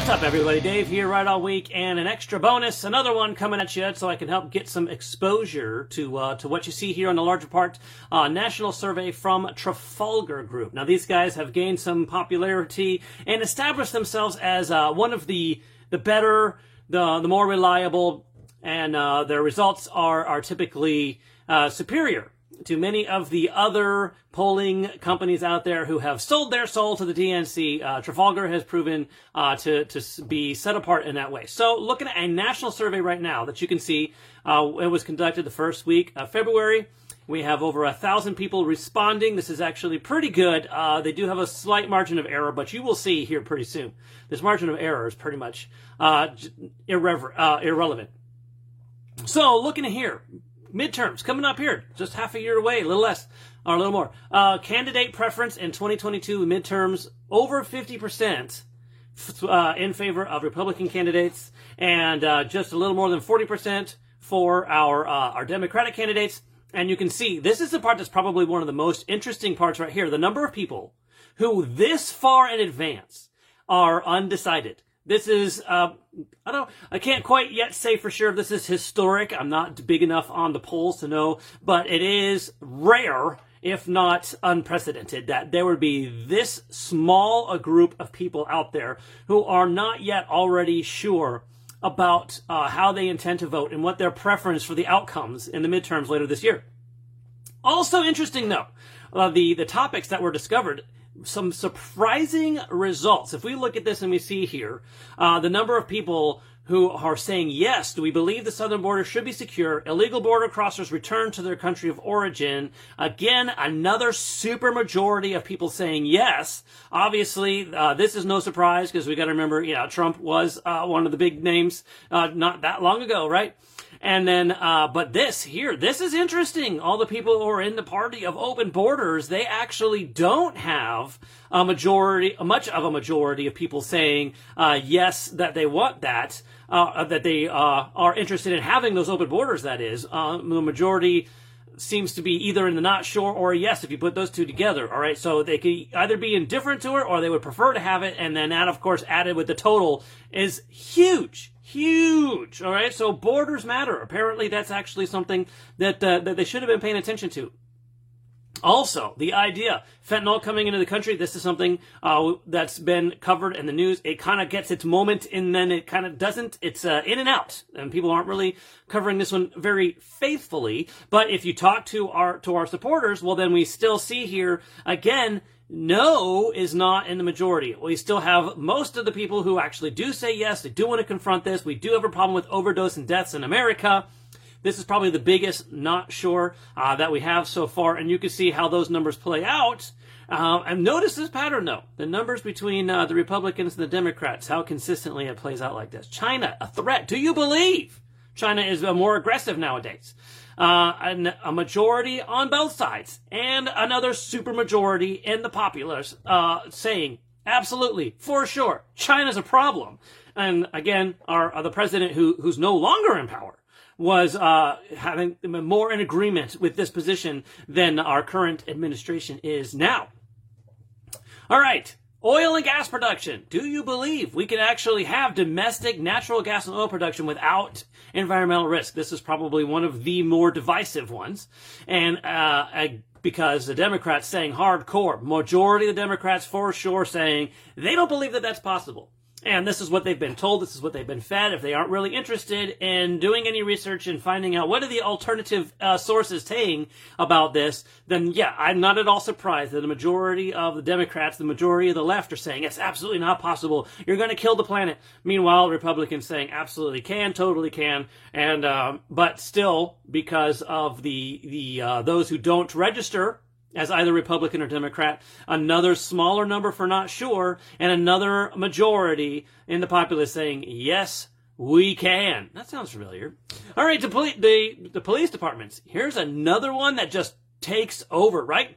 What's up, everybody? Dave here, right all week, and an extra bonus, another one coming at you, so I can help get some exposure to what you see here on the larger part. National survey from Trafalgar Group. Now, these guys have gained some popularity and established themselves as one of the better, the more reliable, and their results are typically superior to many of the other polling companies out there who have sold their soul to the DNC. Trafalgar has proven to be set apart in that way. So looking at a national survey right now that you can see, it was conducted the first week of February. We have over 1,000 people responding. This is actually pretty good. They do have a slight margin of error, but you will see here pretty soon. This margin of error is pretty much irrelevant. So looking at here, midterms coming up here, just half a year away, a little less or a little more. Candidate preference in 2022 midterms, over 50% in favor of Republican candidates, and just a little more than 40% for our Democratic candidates. And you can see this is the part that's probably one of the most interesting parts right here. The number of people who this far in advance are undecided. This is, I can't quite yet say for sure if this is historic. I'm not big enough on the polls to know, but it is rare, if not unprecedented, that there would be this small a group of people out there who are not yet already sure about how they intend to vote and what their preference for the outcomes in the midterms later this year. Also interesting, though, the topics that were discovered, some surprising results. If we look at this and we see here, the number of people who are saying, yes, do we believe the southern border should be secure? Illegal border crossers return to their country of origin. Again, another super majority of people saying yes. Obviously, this is no surprise because we got to remember, Trump was one of the big names not that long ago, right? And then, but this is interesting. All the people who are in the party of open borders, they actually don't have much of a majority of people saying, yes, that they want that, that they, are interested in having those open borders. That is, the majority seems to be either in the not sure or yes, if you put those two together. All right. So they could either be indifferent to it or they would prefer to have it. And then that, of course, added with the total is huge. Huge. All right. So borders matter. Apparently, that's actually something that that they should have been paying attention to. Also, the idea fentanyl coming into the country. This is something that's been covered in the news. It kind of gets its moment and then it kind of doesn't. It's in and out, and people aren't really covering this one very faithfully. But if you talk to our supporters, well, then we still see here again. No is not in the majority. We still have most of the people who actually do say yes. They do want to confront this. We do have a problem with overdose and deaths in America. This is probably the biggest not sure that we have so far, and you can see how those numbers play out. And notice this pattern, though. The numbers between the Republicans and the Democrats, how consistently it plays out like this. China, a threat. Do you believe China is more aggressive nowadays? A majority on both sides, and another supermajority in the populace saying, absolutely, for sure, China's a problem. And again, the president who's no longer in power was having more in agreement with this position than our current administration is now. All right. Oil and gas production. Do you believe we can actually have domestic natural gas and oil production without environmental risk? This is probably one of the more divisive ones. And because the Democrats saying hardcore, majority of the Democrats for sure saying they don't believe that that's possible. And this is what they've been told. This is what they've been fed. If they aren't really interested in doing any research and finding out what are the alternative sources saying about this, then yeah, I'm not at all surprised that the majority of the Democrats, the majority of the left are saying it's absolutely not possible. You're going to kill the planet. Meanwhile, Republicans saying absolutely can, totally can, and but still because of the those who don't register as either Republican or Democrat, another smaller number for not sure, and another majority in the populace saying, yes, we can. That sounds familiar. All right, the police departments. Here's another one that just takes over, right?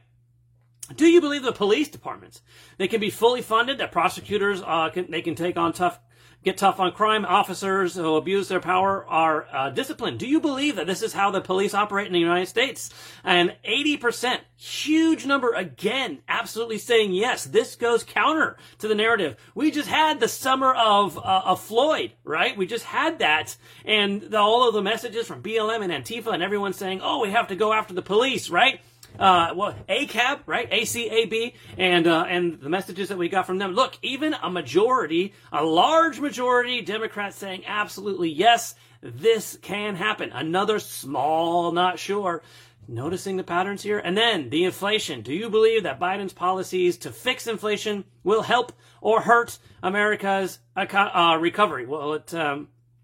Do you believe the police departments? They can be fully funded, that prosecutors, they can take on tough get tough on crime. Officers who abuse their power are disciplined. Do you believe that this is how the police operate in the United States? And 80%, huge number again, absolutely saying yes. This goes counter to the narrative. We just had the summer of Floyd, right? We just had that. And all of the messages from BLM and Antifa and everyone saying, oh, we have to go after the police, right? Well, ACAB, right? ACAB, and the messages that we got from them. Look, even a majority, a large majority Democrats saying absolutely yes, this can happen. Another small, not sure. Noticing the patterns here. And then the inflation. Do you believe that Biden's policies to fix inflation will help or hurt America's recovery? Well, it,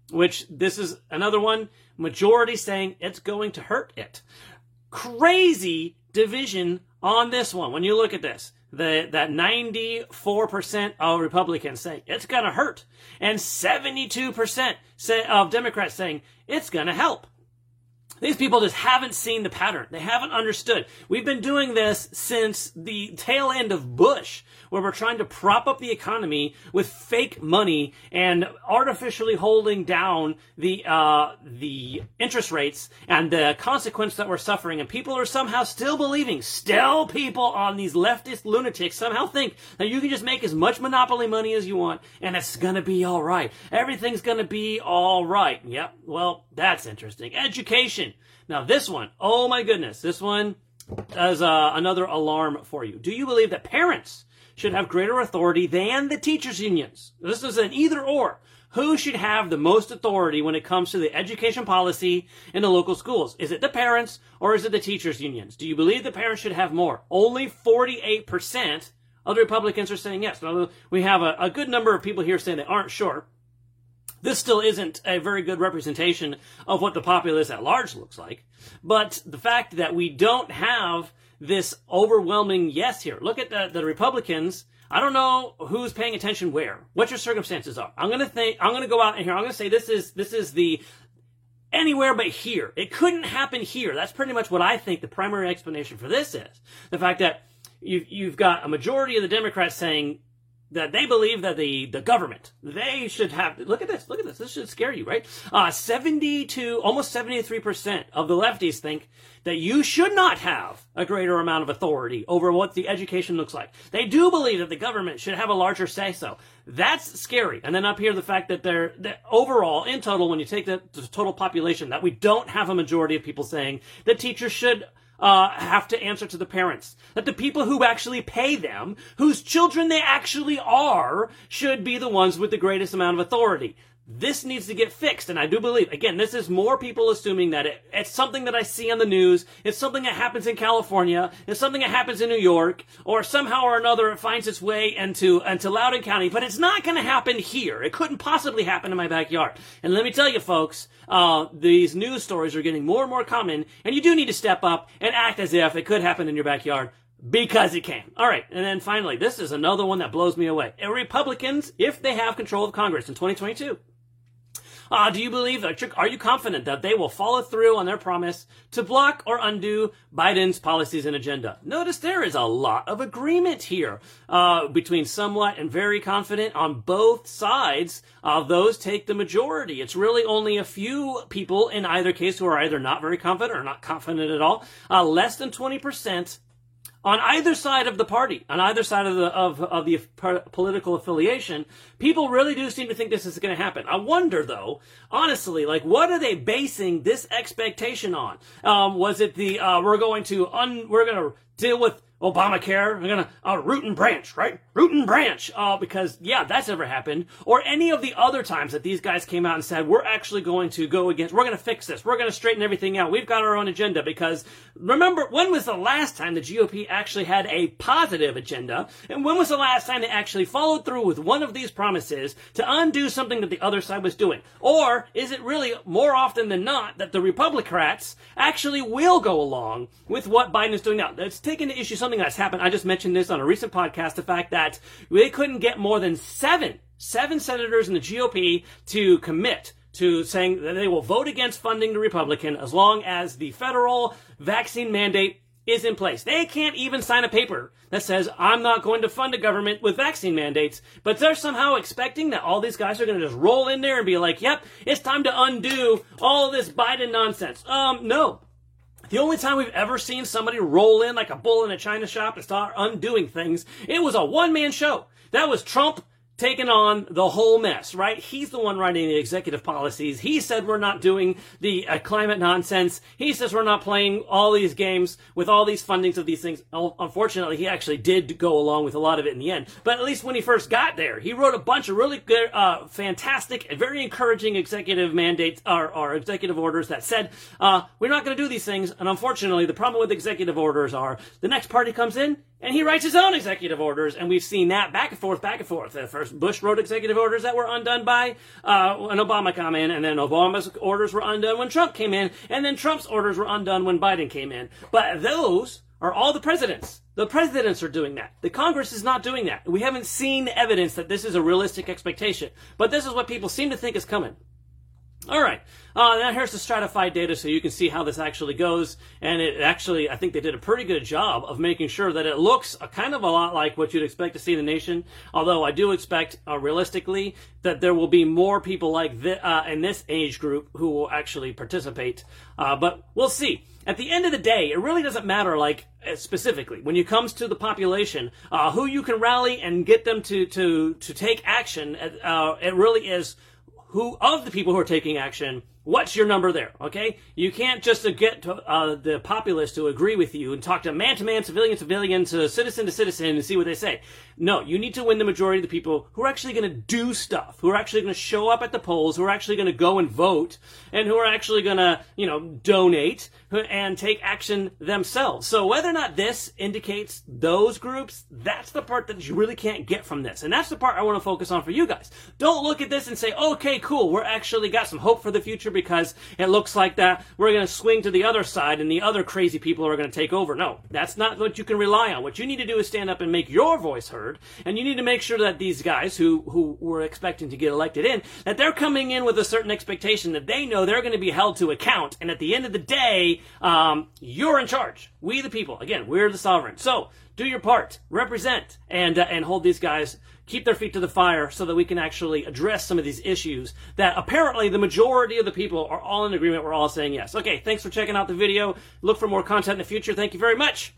which this is another one. Majority saying it's going to hurt it. Crazy division on this one. When you look at this, that 94% of Republicans say it's going to hurt, and 72% of Democrats saying it's going to help. These people just haven't seen the pattern. They haven't understood. We've been doing this since the tail end of Bush, where we're trying to prop up the economy with fake money and artificially holding down the interest rates and the consequence that we're suffering. And people are somehow still believing, still people on these leftist lunatics somehow think that you can just make as much monopoly money as you want and it's going to be all right. Everything's going to be all right. Yep. Well, that's interesting. Education. Now this one, oh my goodness, this one is another alarm for you. Do you believe that parents should have greater authority than the teachers' unions? This is an either or. Who should have the most authority when it comes to the education policy in the local schools? Is it the parents or is it the teachers' unions? Do you believe the parents should have more? Only 48% of the Republicans are saying yes. Now, we have a good number of people here saying they aren't sure. This still isn't a very good representation of what the populace at large looks like. But the fact that we don't have this overwhelming yes here. Look at the Republicans. I don't know who's paying attention where, what your circumstances are. I'm going to go out in here. I'm going to say this is the anywhere but here. It couldn't happen here. That's pretty much what I think the primary explanation for this is. The fact that you've got a majority of the Democrats saying that they believe that the government, they should have, look at this, this should scare you, right? 72, almost 73% of the lefties think that you should not have a greater amount of authority over what the education looks like. They do believe that the government should have a larger say-so. That's scary. And then up here, the fact that they're overall, in total, when you take the total population, that we don't have a majority of people saying that teachers should have to answer to the parents. That the people who actually pay them, whose children they actually are, should be the ones with the greatest amount of authority. This needs to get fixed, and I do believe, again, this is more people assuming that it's something that I see on the news, it's something that happens in California, it's something that happens in New York, or somehow or another it finds its way into Loudoun County, but it's not going to happen here. It couldn't possibly happen in my backyard. And let me tell you, folks, these news stories are getting more and more common, and you do need to step up and act as if it could happen in your backyard, because it can. All right, and then finally, this is another one that blows me away. Republicans, if they have control of Congress in 2022, do you believe, are you confident that they will follow through on their promise to block or undo Biden's policies and agenda? Notice there is a lot of agreement here between somewhat and very confident on both sides. Those take the majority. It's really only a few people in either case who are either not very confident or not confident at all. Less than 20% on either side of the party, on either side of the political affiliation, people really do seem to think this is going to happen. I wonder, though, honestly, like, what are they basing this expectation on? Was it the we're going to deal with Obamacare? We're going to root and branch, right? Root and branch, because yeah, that's ever happened. Or any of the other times that these guys came out and said, we're actually going to go against, we're going to fix this, we're going to straighten everything out, we've got our own agenda. Because remember, when was the last time the GOP actually had a positive agenda? And when was the last time they actually followed through with one of these promises to undo something that the other side was doing? Or is it really more often than not that the Republicans actually will go along with what Biden is doing now? Let's take into issue something that's happened. I just mentioned this on a recent podcast, the fact that they couldn't get more than seven senators in the GOP to commit to saying that they will vote against funding the Republican as long as the federal vaccine mandate is in place. They can't even sign a paper that says, I'm not going to fund a government with vaccine mandates, but they're somehow expecting that all these guys are going to just roll in there and be like, yep, it's time to undo all this Biden nonsense. No. The only time we've ever seen somebody roll in like a bull in a china shop and start undoing things, it was a one-man show. That was Trump taking on the whole mess, right? He's the one writing the executive policies. He said we're not doing the climate nonsense. He says we're not playing all these games with all these fundings of these things. Unfortunately, he actually did go along with a lot of it in the end. But at least when he first got there, he wrote a bunch of really good, fantastic, and very encouraging executive mandates or executive orders that said, we're not going to do these things. And unfortunately, the problem with executive orders are the next party comes in, and he writes his own executive orders, and we've seen that back and forth. At first, Bush wrote executive orders that were undone by when Obama came in, and then Obama's orders were undone when Trump came in, and then Trump's orders were undone when Biden came in. But those are all the presidents. The presidents are doing that. The Congress is not doing that. We haven't seen evidence that this is a realistic expectation. But this is what people seem to think is coming. All right. Now here's the stratified data so you can see how this actually goes. And it actually, I think they did a pretty good job of making sure that it looks kind of a lot like what you'd expect to see in the nation. Although I do expect, realistically, that there will be more people like this, in this age group who will actually participate. But we'll see. At the end of the day, it really doesn't matter, like, specifically, when it comes to the population, who you can rally and get them to take action. It really is who of the people who are taking action, what's your number there, okay? You can't just get the populace to agree with you and talk to man-to-man, civilian-to-civilian, to citizen-to-citizen and see what they say. No, you need to win the majority of the people who are actually going to do stuff, who are actually going to show up at the polls, who are actually going to go and vote, and who are actually going to, you know, donate and take action themselves. So whether or not this indicates those groups, that's the part that you really can't get from this. And that's the part I want to focus on for you guys. Don't look at this and say, okay, cool, we're actually got some hope for the future because it looks like that we're going to swing to the other side and the other crazy people are going to take over. No, that's not what you can rely on. What you need to do is stand up and make your voice heard. And you need to make sure that these guys who were expecting to get elected in, that they're coming in with a certain expectation that they know they're going to be held to account. And at the end of the day, you're in charge. We the people. Again, we're the sovereign. So do your part. Represent and hold these guys, keep their feet to the fire so that we can actually address some of these issues that apparently the majority of the people are all in agreement. We're all saying yes. Okay, thanks for checking out the video. Look for more content in the future. Thank you very much.